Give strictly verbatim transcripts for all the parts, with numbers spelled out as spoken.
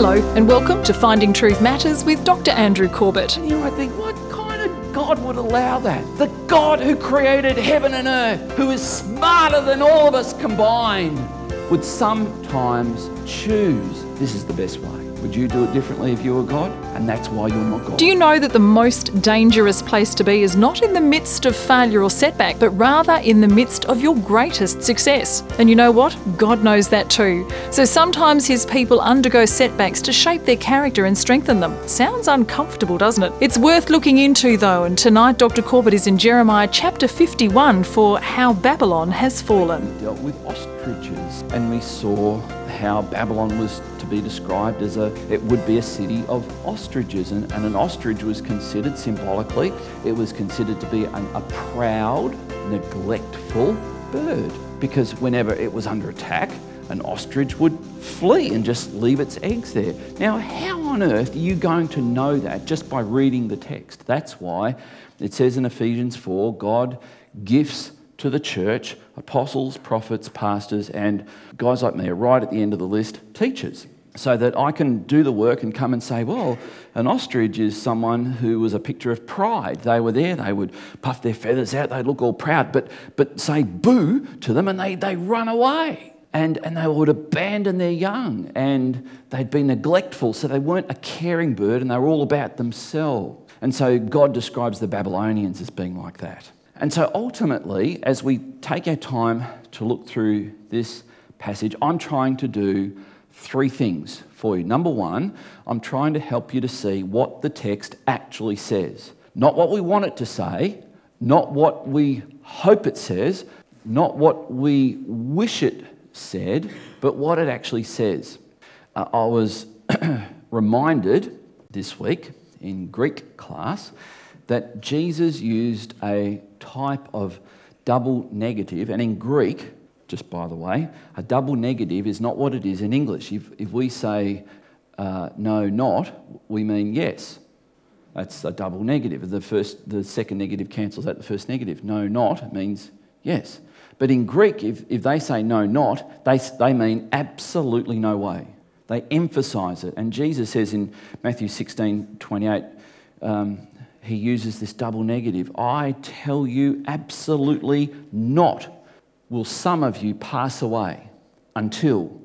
Hello and welcome to Finding Truth Matters with Doctor Andrew Corbett. And you might think, what kind of God would allow that? The God who created heaven and earth, who is smarter than all of us combined, would sometimes choose this is the best way. Would you do it differently if you were God? And that's why you're not God. Do you know that the most dangerous place to be is not in the midst of failure or setback, but rather in the midst of your greatest success? And you know what? God knows that too. So sometimes his people undergo setbacks to shape their character and strengthen them. Sounds uncomfortable, doesn't it? It's worth looking into though, and tonight Doctor Corbett is in Jeremiah chapter fifty-one for How Babylon Has Fallen. We dealt with ostriches and we saw how Babylon was to be described as a, it would be a city of ostriches. And, and an ostrich was considered, symbolically, it was considered to be an, a proud, neglectful bird. Because whenever it was under attack, an ostrich would flee and just leave its eggs there. Now, how on earth are you going to know that just by reading the text? That's why it says in Ephesians four, God gifts to the church, apostles, prophets, pastors, and guys like me are right at the end of the list, teachers, so that I can do the work and come and say, well, an ostrich is someone who was a picture of pride. They were there, they would puff their feathers out, they'd look all proud, but but say boo to them and they, they run away. And, and they would abandon their young and they'd be neglectful, so they weren't a caring bird and they were all about themselves. And so God describes the Babylonians as being like that. And so ultimately, as we take our time to look through this passage, I'm trying to do three things for you. Number one, I'm trying to help you to see what the text actually says. Not what we want it to say, not what we hope it says, not what we wish it said, but what it actually says. Uh, I was reminded this week in Greek class that Jesus used a type of double negative, and in Greek, just by the way, a double negative is not what it is in English. If, if we say uh, no, not, we mean yes. That's a double negative. The first, the second negative cancels out the first negative. No, not means yes. But in Greek, if, if they say no, not, they they mean absolutely no way. They emphasise it. And Jesus says in Matthew sixteen twenty-eight. Um, He uses this double negative. I tell you, absolutely not will some of you pass away until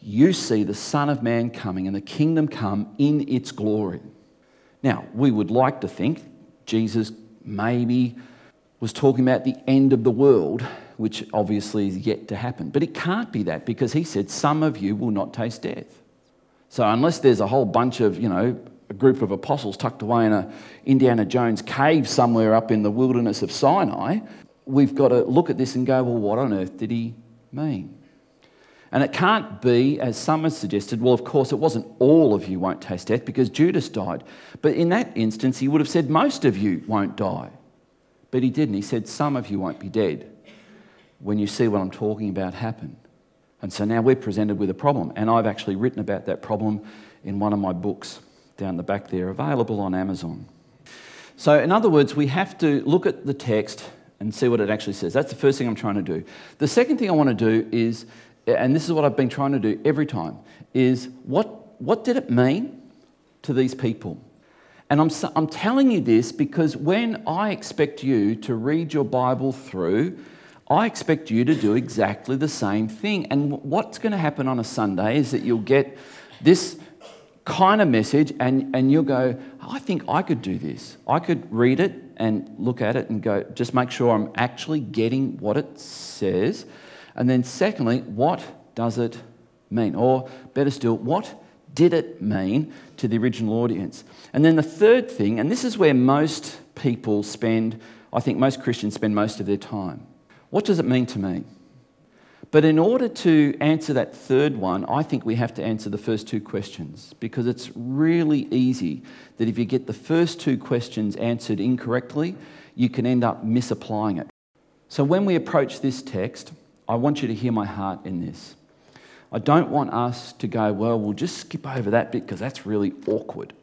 you see the Son of Man coming and the kingdom come in its glory. Now, we would like to think Jesus maybe was talking about the end of the world, which obviously is yet to happen. But it can't be that, because he said, some of you will not taste death. So unless there's a whole bunch of, you know, a group of apostles tucked away in a Indiana Jones cave somewhere up in the wilderness of Sinai, we've got to look at this and go, well, what on earth did he mean? And it can't be, as some have suggested, well, of course, it wasn't all of you won't taste death because Judas died. But in that instance, he would have said most of you won't die. But he didn't. He said some of you won't be dead when you see what I'm talking about happen. And so now we're presented with a problem. And I've actually written about that problem in one of my books down the back there, available on Amazon. So in other words, we have to look at the text and see what it actually says. That's the first thing I'm trying to do. The second thing I want to do is, and this is what I've been trying to do every time, is what, what did it mean to these people? And I'm, I'm telling you this because when I expect you to read your Bible through, I expect you to do exactly the same thing. And what's going to happen on a Sunday is that you'll get this kind of message and, and you'll go, I think I could do this. I could read it and look at it and go, just make sure I'm actually getting what it says. And then secondly, what does it mean? Or better still, what did it mean to the original audience? And then the third thing, and this is where most people spend, I think most Christians spend most of their time. What does it mean to me? But in order to answer that third one, I think we have to answer the first two questions, because it's really easy that if you get the first two questions answered incorrectly, you can end up misapplying it. So when we approach this text, I want you to hear my heart in this. I don't want us to go, well, we'll just skip over that bit because that's really awkward.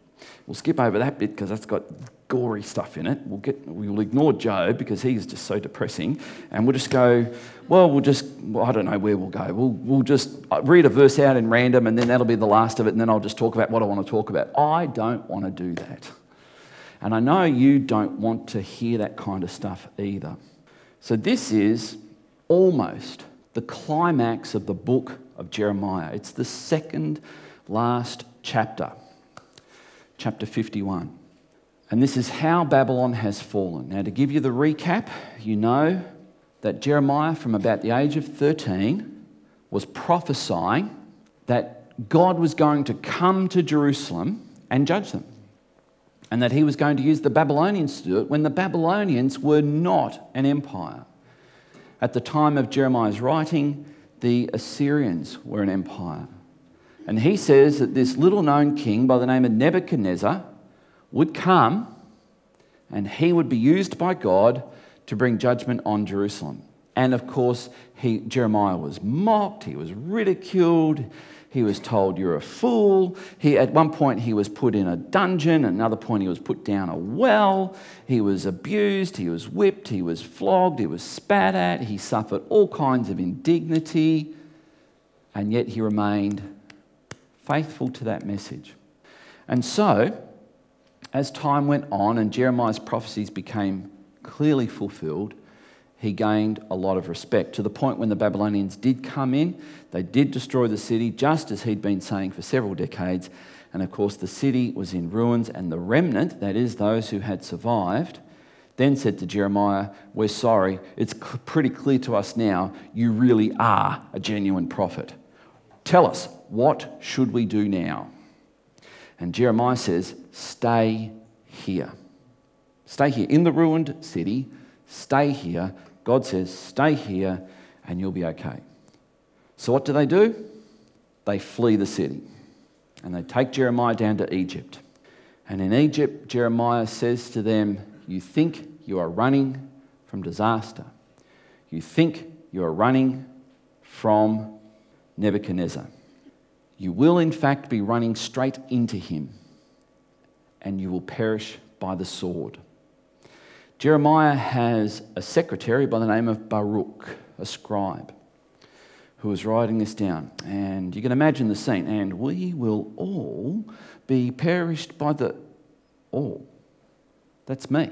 We'll skip over that bit because that's got gory stuff in it. We'll get, we'll ignore Job because he's just so depressing. And we'll just go, well, we'll just, well, I don't know where we'll go. We'll, we'll just read a verse out in random and then that'll be the last of it and then I'll just talk about what I want to talk about. I don't want to do that. And I know you don't want to hear that kind of stuff either. So this is almost the climax of the book of Jeremiah. It's the second last chapter, chapter fifty-one. And this is how Babylon has fallen. Now, to give you the recap, you know that Jeremiah, from about the age of thirteen, was prophesying that God was going to come to Jerusalem and judge them, and that he was going to use the Babylonians to do it when the Babylonians were not an empire. At the time of Jeremiah's writing, the Assyrians were an empire. And he says that this little-known king by the name of Nebuchadnezzar would come and he would be used by God to bring judgment on Jerusalem. And of course, he, Jeremiah was mocked, he was ridiculed, he was told, "You're a fool." He, at one point he was put in a dungeon, at another point he was put down a well, he was abused, he was whipped, he was flogged, he was spat at, he suffered all kinds of indignity, and yet he remained faithful to that message. And so, as time went on and Jeremiah's prophecies became clearly fulfilled, he gained a lot of respect, to the point when the Babylonians did come in, they did destroy the city, just as he'd been saying for several decades. And of course, the city was in ruins, and the remnant, that is, those who had survived, then said to Jeremiah, "We're sorry, it's pretty clear to us now, you really are a genuine prophet. Tell us, what should we do now?" And Jeremiah says, "Stay here. Stay here in the ruined city. Stay here." God says, "Stay here and you'll be okay." So what do they do? They flee the city and they take Jeremiah down to Egypt. And in Egypt, Jeremiah says to them, "You think you are running from disaster. You think you are running from Nebuchadnezzar. You will, in fact, be running straight into him, and you will perish by the sword." Jeremiah has a secretary by the name of Baruch, a scribe, who is writing this down. And you can imagine the scene. "And we will all be perished by the..." All. That's me.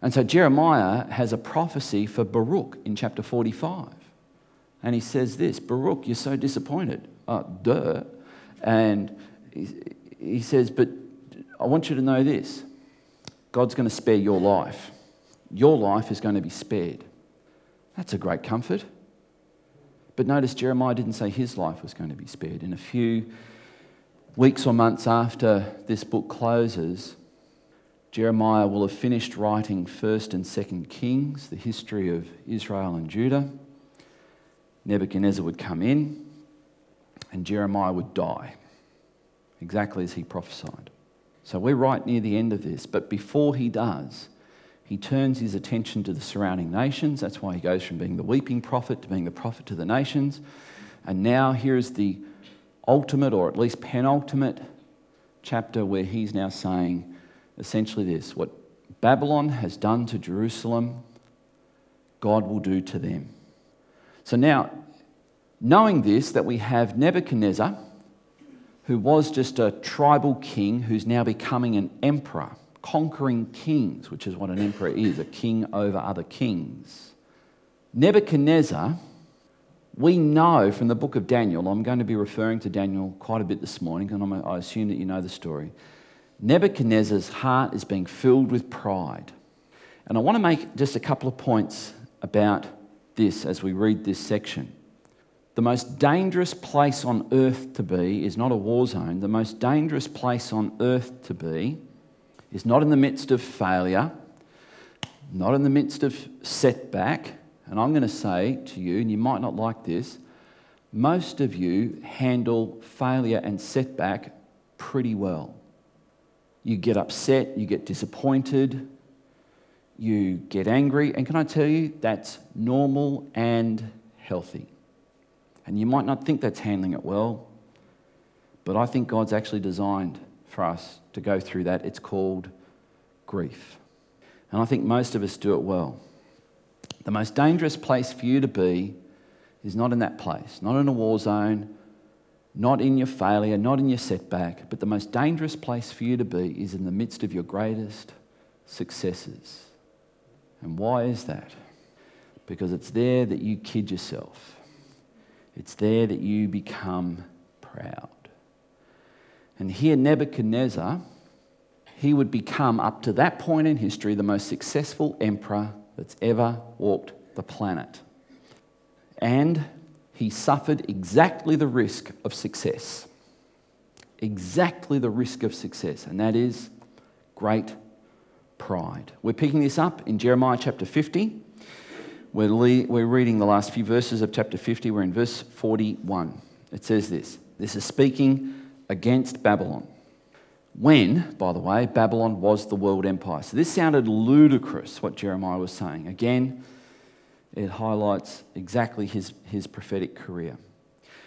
And so Jeremiah has a prophecy for Baruch in chapter forty-five. And he says this, "Baruch, you're so disappointed." Uh, duh. And he, he says, "But I want you to know this. God's going to spare your life. Your life is going to be spared." That's a great comfort. But notice Jeremiah didn't say his life was going to be spared. In a few weeks or months after this book closes, Jeremiah will have finished writing First and Second Kings, the history of Israel and Judah. Nebuchadnezzar would come in and Jeremiah would die, exactly as he prophesied. So we're right near the end of this, but before he does, he turns his attention to the surrounding nations. That's why he goes from being the weeping prophet to being the prophet to the nations. And now here's the ultimate, or at least penultimate, chapter where he's now saying essentially this: what Babylon has done to Jerusalem, God will do to them. So now, knowing this, that we have Nebuchadnezzar, who was just a tribal king, who's now becoming an emperor, conquering kings, which is what an emperor is, a king over other kings. Nebuchadnezzar, we know from the book of Daniel, I'm going to be referring to Daniel quite a bit this morning, and I assume that you know the story. Nebuchadnezzar's heart is being filled with pride. And I want to make just a couple of points about this as we read this section. The most dangerous place on earth to be is not a war zone. The most dangerous place on earth to be is not in the midst of failure, not in the midst of setback. And I'm going to say to you, and you might not like this, most of you handle failure and setback pretty well. You get upset, you get disappointed, you get angry. And can I tell you, that's normal and healthy. And you might not think that's handling it well, but I think God's actually designed for us to go through that. It's called grief. And I think most of us do it well. The most dangerous place for you to be is not in that place, not in a war zone, not in your failure, not in your setback, but the most dangerous place for you to be is in the midst of your greatest successes. And why is that? Because it's there that you kid yourself. It's there that you become proud. And here Nebuchadnezzar, he would become, up to that point in history, the most successful emperor that's ever walked the planet. And he suffered exactly the risk of success. Exactly the risk of success, and that is great pride. We're picking this up in Jeremiah chapter fifty. We're, le- we're reading the last few verses of chapter fifty. We're in verse forty-one. It says this. This is speaking against Babylon. When, by the way, Babylon was the world empire. So this sounded ludicrous, what Jeremiah was saying. Again, it highlights exactly his, his prophetic career.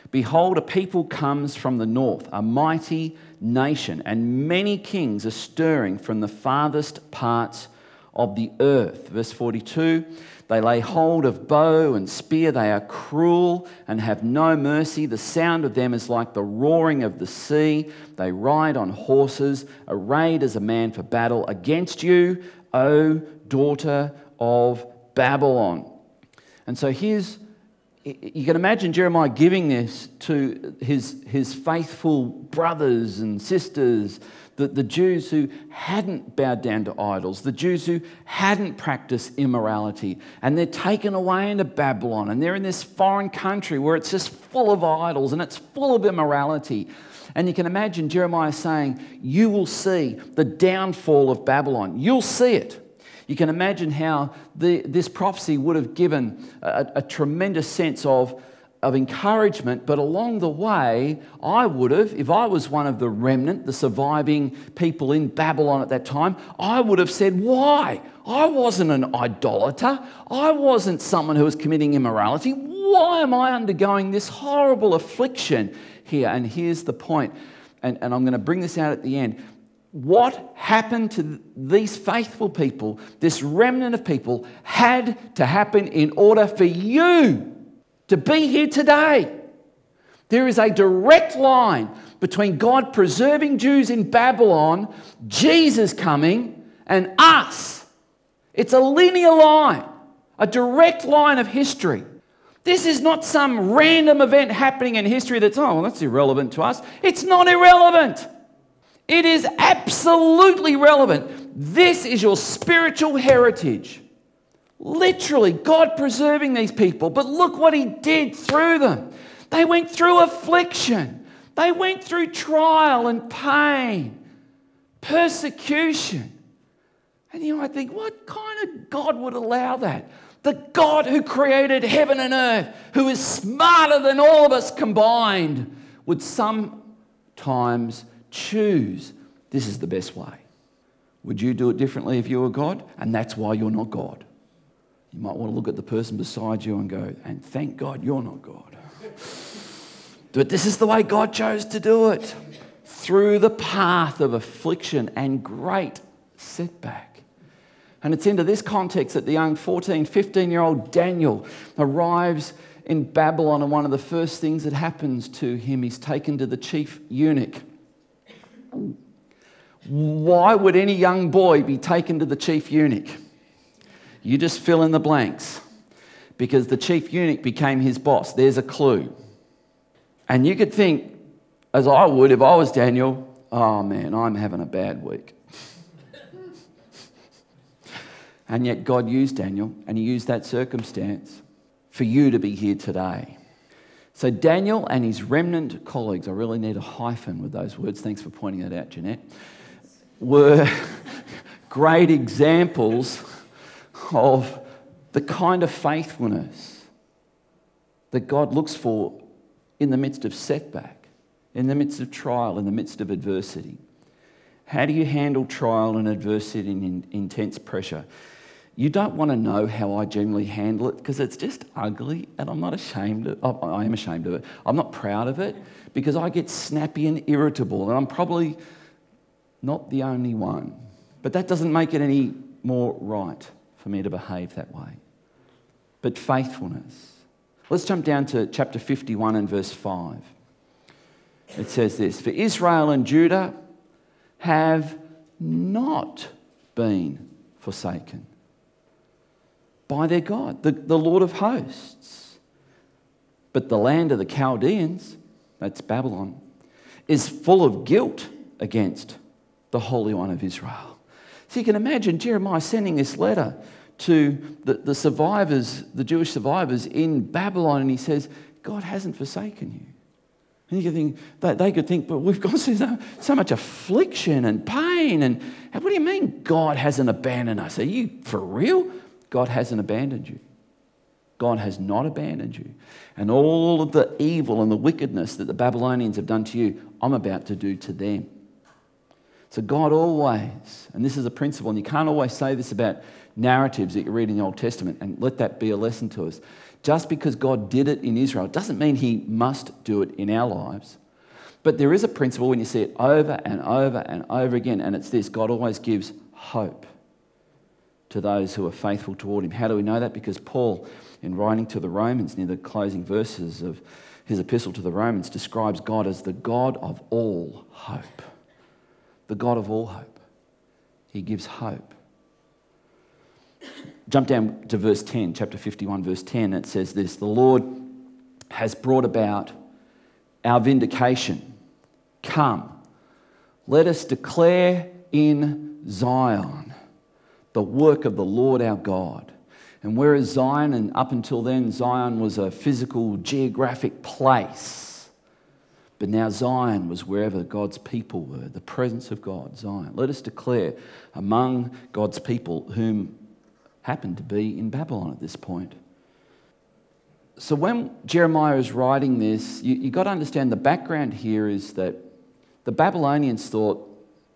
Behold, a people comes from the north, a mighty nation, and many kings are stirring from the farthest parts of the earth. Verse forty-two, they lay hold of bow and spear. They are cruel and have no mercy. The sound of them is like the roaring of the sea. They ride on horses, arrayed as a man for battle. Against you, O daughter of Babylon. And so here's, you can imagine Jeremiah giving this to his, his faithful brothers and sisters, the, the Jews who hadn't bowed down to idols, the Jews who hadn't practiced immorality, and they're taken away into Babylon, and they're in this foreign country where it's just full of idols and it's full of immorality. And you can imagine Jeremiah saying, you will see the downfall of Babylon. You'll see it. You can imagine how the, this prophecy would have given a, a tremendous sense of, of encouragement, but along the way, I would have, if I was one of the remnant, the surviving people in Babylon at that time, I would have said, why? I wasn't an idolater. I wasn't someone who was committing immorality. Why am I undergoing this horrible affliction here? And here's the point, and, and I'm going to bring this out at the end. What happened to these faithful people, this remnant of people, had to happen in order for you to be here today. There is a direct line between God preserving Jews in Babylon, Jesus coming, and us. It's a linear line, a direct line of history. This is not some random event happening in history that's, oh, well, that's irrelevant to us. It's not irrelevant. It is absolutely relevant. This is your spiritual heritage. Literally, God preserving these people. But look what he did through them. They went through affliction. They went through trial and pain, persecution. And you know, I think, what kind of God would allow that? The God who created heaven and earth, who is smarter than all of us combined, would sometimes choose, this is the best way. Would you do it differently if you were God? And that's why you're not God. You might want to look at the person beside you and go, and thank God you're not God. But this is the way God chose to do it. Through the path of affliction and great setback. And it's into this context that the young fourteen, fifteen-year-old Daniel arrives in Babylon, and one of the first things that happens to him, he's taken to the chief eunuch. Why would any young boy be taken to the chief eunuch? You just fill in the blanks. Because the chief eunuch became his boss. There's a clue. And you could think, as I would if I was Daniel, oh man, I'm having a bad week. And yet God used Daniel, and he used that circumstance for you to be here today. So Daniel and his remnant colleagues, I really need a hyphen with those words, thanks for pointing that out, Jeanette, were great examples of the kind of faithfulness that God looks for in the midst of setback, in the midst of trial, in the midst of adversity. How do you handle trial and adversity and intense pressure? You don't want to know how I generally handle it because it's just ugly and I'm not ashamed of it. I am ashamed of it. I'm not proud of it because I get snappy and irritable and I'm probably not the only one. But that doesn't make it any more right for me to behave that way. But faithfulness. Let's jump down to chapter fifty-one and verse five. It says this, "For Israel and Judah have not been forsaken by their God, the, the Lord of hosts. But the land of the Chaldeans," that's Babylon, "is full of guilt against the Holy One of Israel." So you can imagine Jeremiah sending this letter to the, the survivors, the Jewish survivors in Babylon, and he says, God hasn't forsaken you. And you could think, they, they could think, but we've gone through so, so much affliction and pain, and what do you mean God hasn't abandoned us? Are you for real? God hasn't abandoned you. God has not abandoned you. And all of the evil and the wickedness that the Babylonians have done to you, I'm about to do to them. So God always, and this is a principle, and you can't always say this about narratives that you read in the Old Testament, and let that be a lesson to us. Just because God did it in Israel doesn't mean he must do it in our lives. But there is a principle when you see it over and over and over again, and it's this: God always gives hope to those who are faithful toward him. How do we know that? Because Paul, in writing to the Romans, near the closing verses of his epistle to the Romans, describes God as the God of all hope. The God of all hope. He gives hope. Jump down to verse ten, chapter fifty-one, verse ten. It says this, "The Lord has brought about our vindication. Come, let us declare in Zion the work of the Lord our God." And where is Zion? And up until then, Zion was a physical, geographic place. But now Zion was wherever God's people were, the presence of God, Zion. Let us declare among God's people, whom happened to be in Babylon at this point. So when Jeremiah is writing this, you, you've got to understand the background here is that the Babylonians thought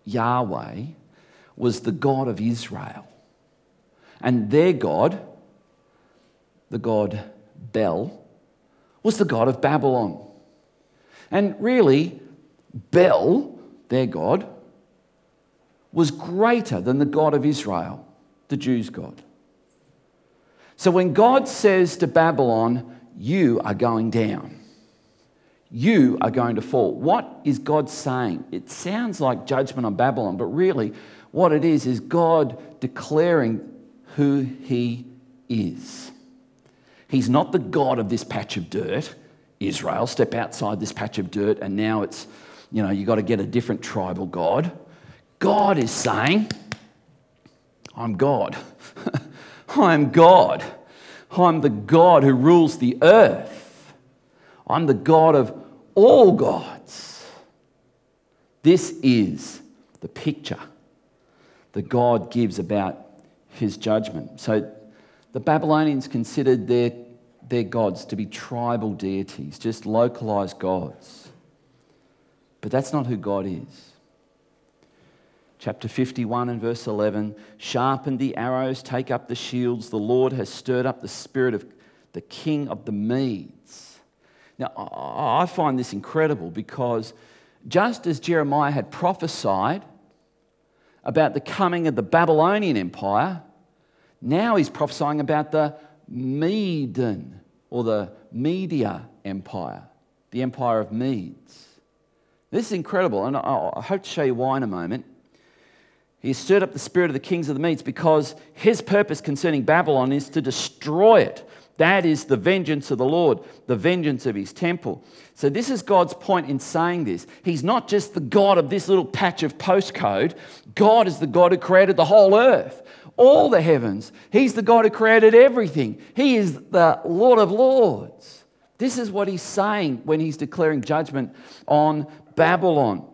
Yahweh was the God of Israel. And their God, the god Bel, was the god of Babylon. And really, Bel, their god, was greater than the God of Israel, the Jews' God. So when God says to Babylon, you are going down, you are going to fall, what is God saying? It sounds like judgment on Babylon, but really what it is is God declaring who he is. He's not the God of this patch of dirt, Israel. Step outside this patch of dirt and now it's, you know, you've got to get a different tribal God. God is saying, I'm God. I'm God. I'm the God who rules the earth. I'm the God of all gods. This is the picture that God gives about his judgment. So the Babylonians considered their, their gods to be tribal deities, just localized gods. But that's not who God is. Chapter fifty-one and verse eleven, "Sharpen the arrows, take up the shields. The Lord has stirred up the spirit of the king of the Medes." Now, I find this incredible because just as Jeremiah had prophesied about the coming of the Babylonian Empire, now he's prophesying about the Median or the Media Empire, the Empire of Medes. This is incredible, and I hope to show you why in a moment. He stirred up the spirit of the kings of the Medes because his purpose concerning Babylon is to destroy it. That is the vengeance of the Lord, the vengeance of his temple. So this is God's point in saying this. He's not just the God of this little patch of postcode. God is the God who created the whole earth, all the heavens. He's the God who created everything. He is the Lord of Lords. This is what he's saying when he's declaring judgment on Babylon.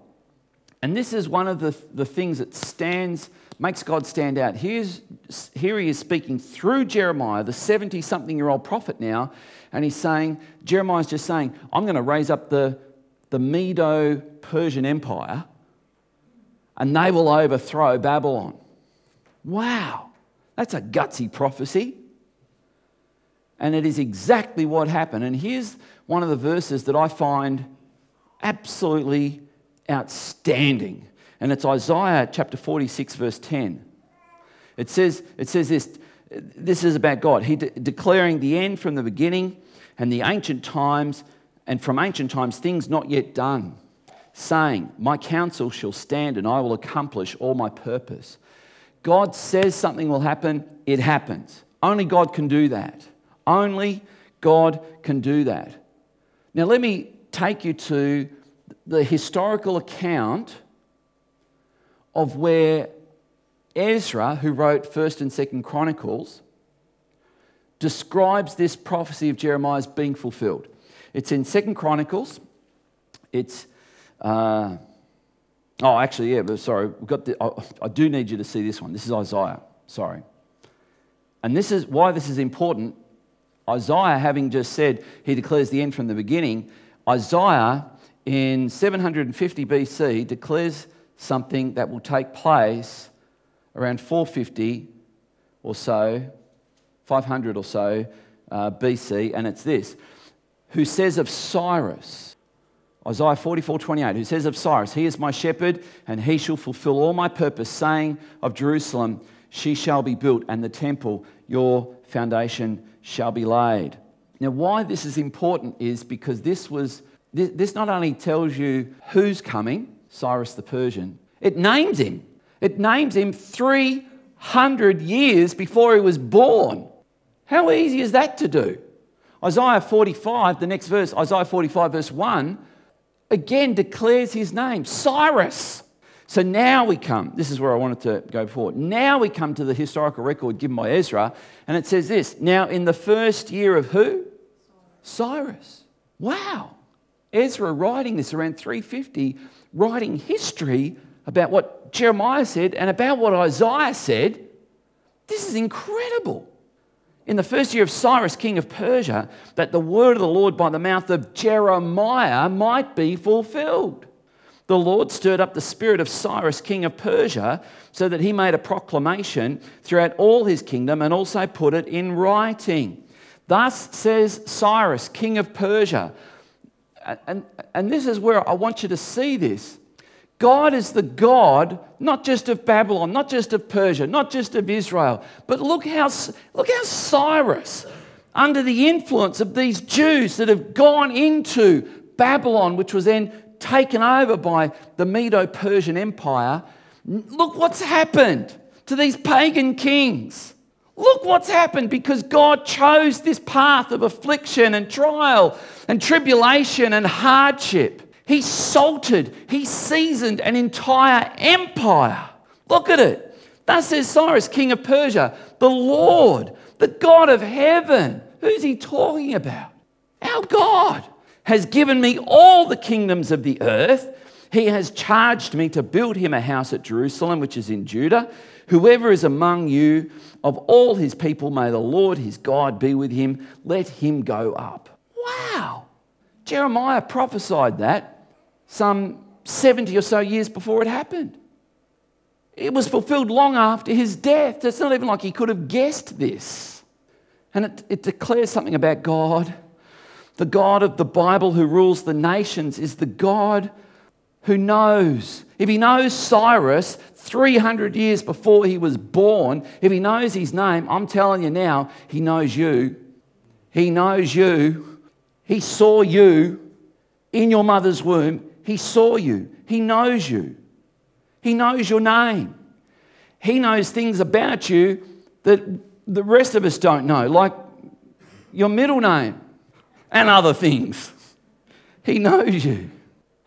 And this is one of the, the things that stands, makes God stand out. Here's, here he is speaking through Jeremiah, the seventy-something-year-old prophet now, and he's saying, Jeremiah's just saying, I'm going to raise up the, the Medo-Persian Empire, and they will overthrow Babylon. Wow, that's a gutsy prophecy. And it is exactly what happened. And here's one of the verses that I find absolutely outstanding. and it's Isaiah chapter forty-six, verse ten. It says, it says this, this is about God. He de- declaring the end from the beginning and the ancient times, and from ancient times things not yet done, saying, my counsel shall stand and I will accomplish all my purpose. God says something will happen, it happens. Only God can do that. Only God can do that. Now let me take you to the historical account of where Ezra, who wrote First and Second Chronicles, describes this prophecy of Jeremiah as being fulfilled. It's in Second Chronicles. It's, uh, oh, actually, yeah, but sorry, we've got the, I, I do need you to see this one. This is Isaiah, sorry. And this is why this is important. Isaiah, having just said he declares the end from the beginning, Isaiah in seven hundred fifty B C declares something that will take place around four fifty or so, five hundred or so uh, B C, and it's this, who says of Cyrus, Isaiah forty-four twenty-eight, who says of Cyrus, he is my shepherd and he shall fulfill all my purpose, saying of Jerusalem, she shall be built, and the temple, your foundation, shall be laid. Now, why this is important is because this was, this not only tells you who's coming, Cyrus the Persian, it names him. It names him three hundred years before he was born. How easy is that to do? Isaiah forty-five, the next verse, Isaiah forty-five verse one, again declares his name, Cyrus. So now we come, this is where I wanted to go forward. Now we come to the historical record given by Ezra, and it says this, now in the first year of who? Cyrus. Cyrus. Wow. Ezra writing this around three fifty, writing history about what Jeremiah said and about what Isaiah said. This is incredible. In the first year of Cyrus, king of Persia, that the word of the Lord by the mouth of Jeremiah might be fulfilled. The Lord stirred up the spirit of Cyrus, king of Persia, so that he made a proclamation throughout all his kingdom and also put it in writing. Thus says Cyrus, king of Persia. And, and this is where I want you to see this. God is the God, not just of Babylon, not just of Persia, not just of Israel, but look how, look how Cyrus, under the influence of these Jews that have gone into Babylon, which was then taken over by the Medo-Persian Empire, look what's happened to these pagan kings. Look what's happened because God chose this path of affliction and trial and tribulation and hardship. He salted, he seasoned an entire empire. Look at it. Thus says Cyrus, king of Persia, the Lord, the God of heaven. Who's he talking about? Our God has given me all the kingdoms of the earth. He has charged me to build him a house at Jerusalem, which is in Judah. Whoever is among you of all his people, may the Lord his God be with him. Let him go up. Wow. Jeremiah prophesied that some seventy or so years before it happened. It was fulfilled long after his death. It's not even like he could have guessed this. And it, it declares something about God. The God of the Bible who rules the nations is the God who knows. If he knows Cyrus three hundred years before he was born, if he knows his name, I'm telling you now, he knows you. He knows you. He saw you in your mother's womb. He saw you. He knows you. He knows your name. He knows things about you that the rest of us don't know, like your middle name and other things. He knows you.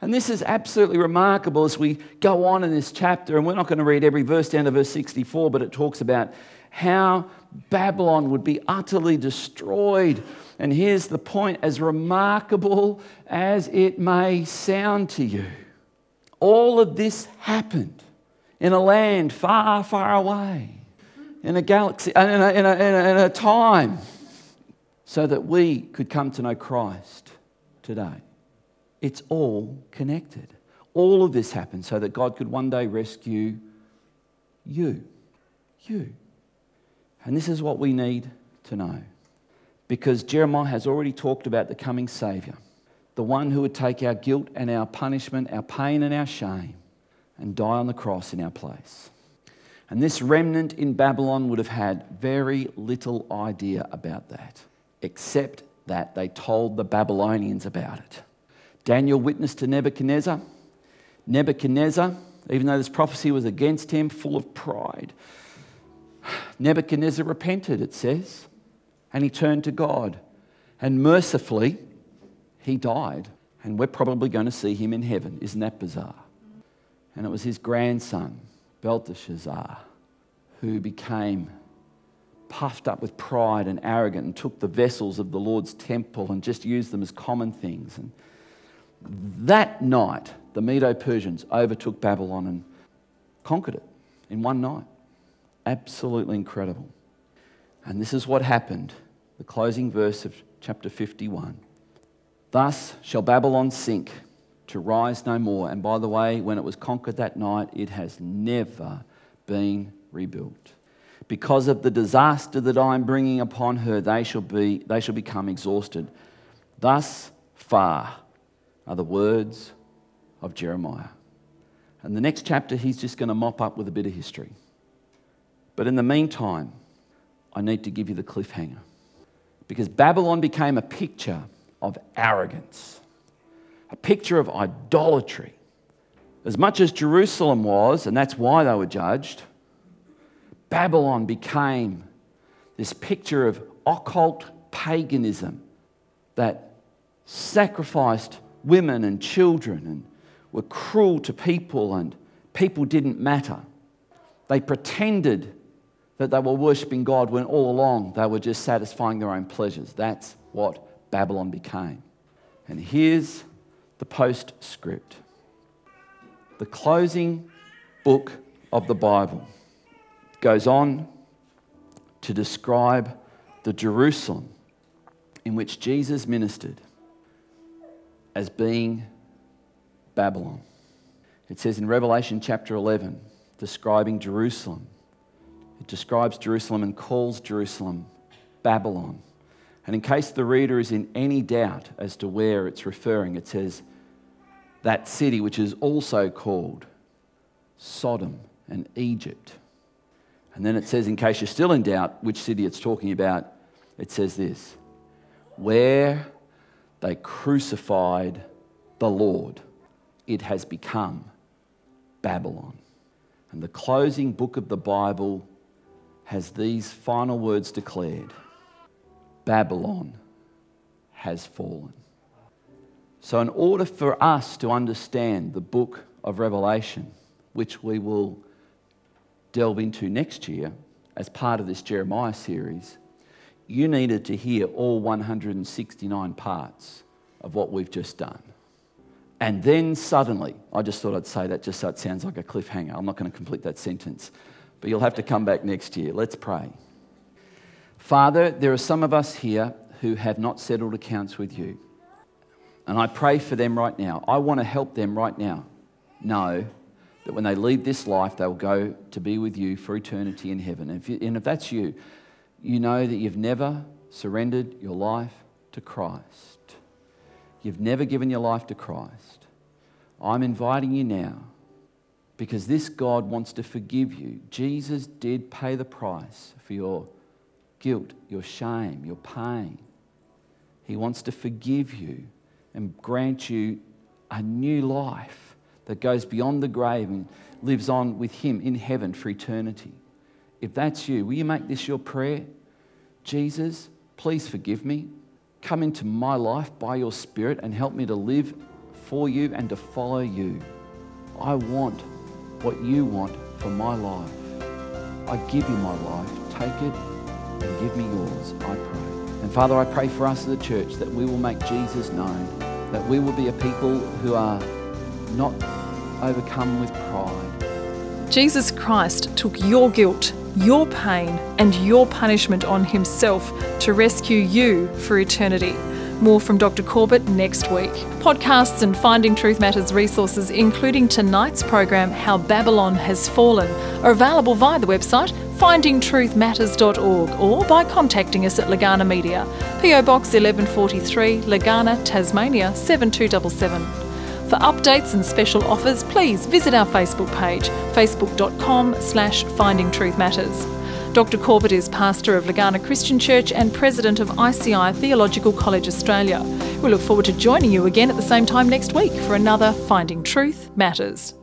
And this is absolutely remarkable as we go on in this chapter, and we're not going to read every verse down to verse sixty-four, but it talks about how Babylon would be utterly destroyed. And here's the point, as remarkable as it may sound to you, all of this happened in a land far, far away, in a galaxy, in a, in a, in a, in a time, so that we could come to know Christ today. It's all connected. All of this happened so that God could one day rescue you, you. And this is what we need to know, because Jeremiah has already talked about the coming Saviour, the one who would take our guilt and our punishment, our pain and our shame, and die on the cross in our place. And this remnant in Babylon would have had very little idea about that, except that they told the Babylonians about it. Daniel witnessed to Nebuchadnezzar. Nebuchadnezzar, even though this prophecy was against him, full of pride, Nebuchadnezzar repented, it says, and he turned to God. And mercifully, he died. And we're probably going to see him in heaven. Isn't that bizarre? And it was his grandson, Belteshazzar, who became puffed up with pride and arrogant and took the vessels of the Lord's temple and just used them as common things. And that night, the Medo-Persians overtook Babylon and conquered it in one night. Absolutely incredible. And this is what happened, the closing verse of chapter fifty-one. Thus shall Babylon sink to rise no more. And by the way, when it was conquered that night, it has never been rebuilt. Because of the disaster that I am bringing upon her, they shall be, they shall become exhausted. Thus far are the words of Jeremiah. And the next chapter, he's just going to mop up with a bit of history. But in the meantime, I need to give you the cliffhanger. Because Babylon became a picture of arrogance, a picture of idolatry. As much as Jerusalem was, and that's why they were judged, Babylon became this picture of occult paganism that sacrificed women and children and were cruel to people, and people didn't matter. They pretended that they were worshipping God when all along they were just satisfying their own pleasures. That's what Babylon became. And here's the postscript. The closing book of the Bible goes on to describe the Jerusalem in which Jesus ministered as being Babylon. It says in Revelation chapter eleven, describing Jerusalem, it describes Jerusalem and calls Jerusalem Babylon. And in case the reader is in any doubt as to where it's referring, it says, that city which is also called Sodom and Egypt. And then it says, in case you're still in doubt which city it's talking about, it says this, where they crucified the Lord, it has become Babylon. And the closing book of the Bible has these final words declared, Babylon has fallen. So in order for us to understand the book of Revelation, which we will delve into next year as part of this Jeremiah series, you needed to hear all one hundred sixty-nine parts of what we've just done. And then suddenly, I just thought I'd say that just so it sounds like a cliffhanger. I'm not going to complete that sentence, but you'll have to come back next year. Let's pray. Father, there are some of us here who have not settled accounts with you. And I pray for them right now. I want to help them right now know that when they leave this life, they'll go to be with you for eternity in heaven. And if, you, and if that's you, you know that you've never surrendered your life to Christ. You've never given your life to Christ. I'm inviting you now because this God wants to forgive you. Jesus did pay the price for your guilt, your shame, your pain. He wants to forgive you and grant you a new life that goes beyond the grave and lives on with him in heaven for eternity. If that's you, will you make this your prayer? Jesus, please forgive me. Come into my life by your Spirit and help me to live for you and to follow you. I want what you want for my life. I give you my life. Take it and give me yours, I pray. And Father, I pray for us as a church that we will make Jesus known, that we will be a people who are not overcome with pride. Jesus Christ took your guilt, your pain and your punishment on himself to rescue you for eternity. More from Doctor Corbett next week. Podcasts and Finding Truth Matters resources, including tonight's program, How Babylon Has Fallen, are available via the website finding truth matters dot org or by contacting us at Lagana Media, P O Box eleven forty-three, Lagana, Tasmania seven two seven seven. For updates and special offers, please visit our Facebook page, facebook.com slash findingtruthmatters. Doctor Corbett is pastor of Lagana Christian Church and president of I C I Theological College Australia. We look forward to joining you again at the same time next week for another Finding Truth Matters.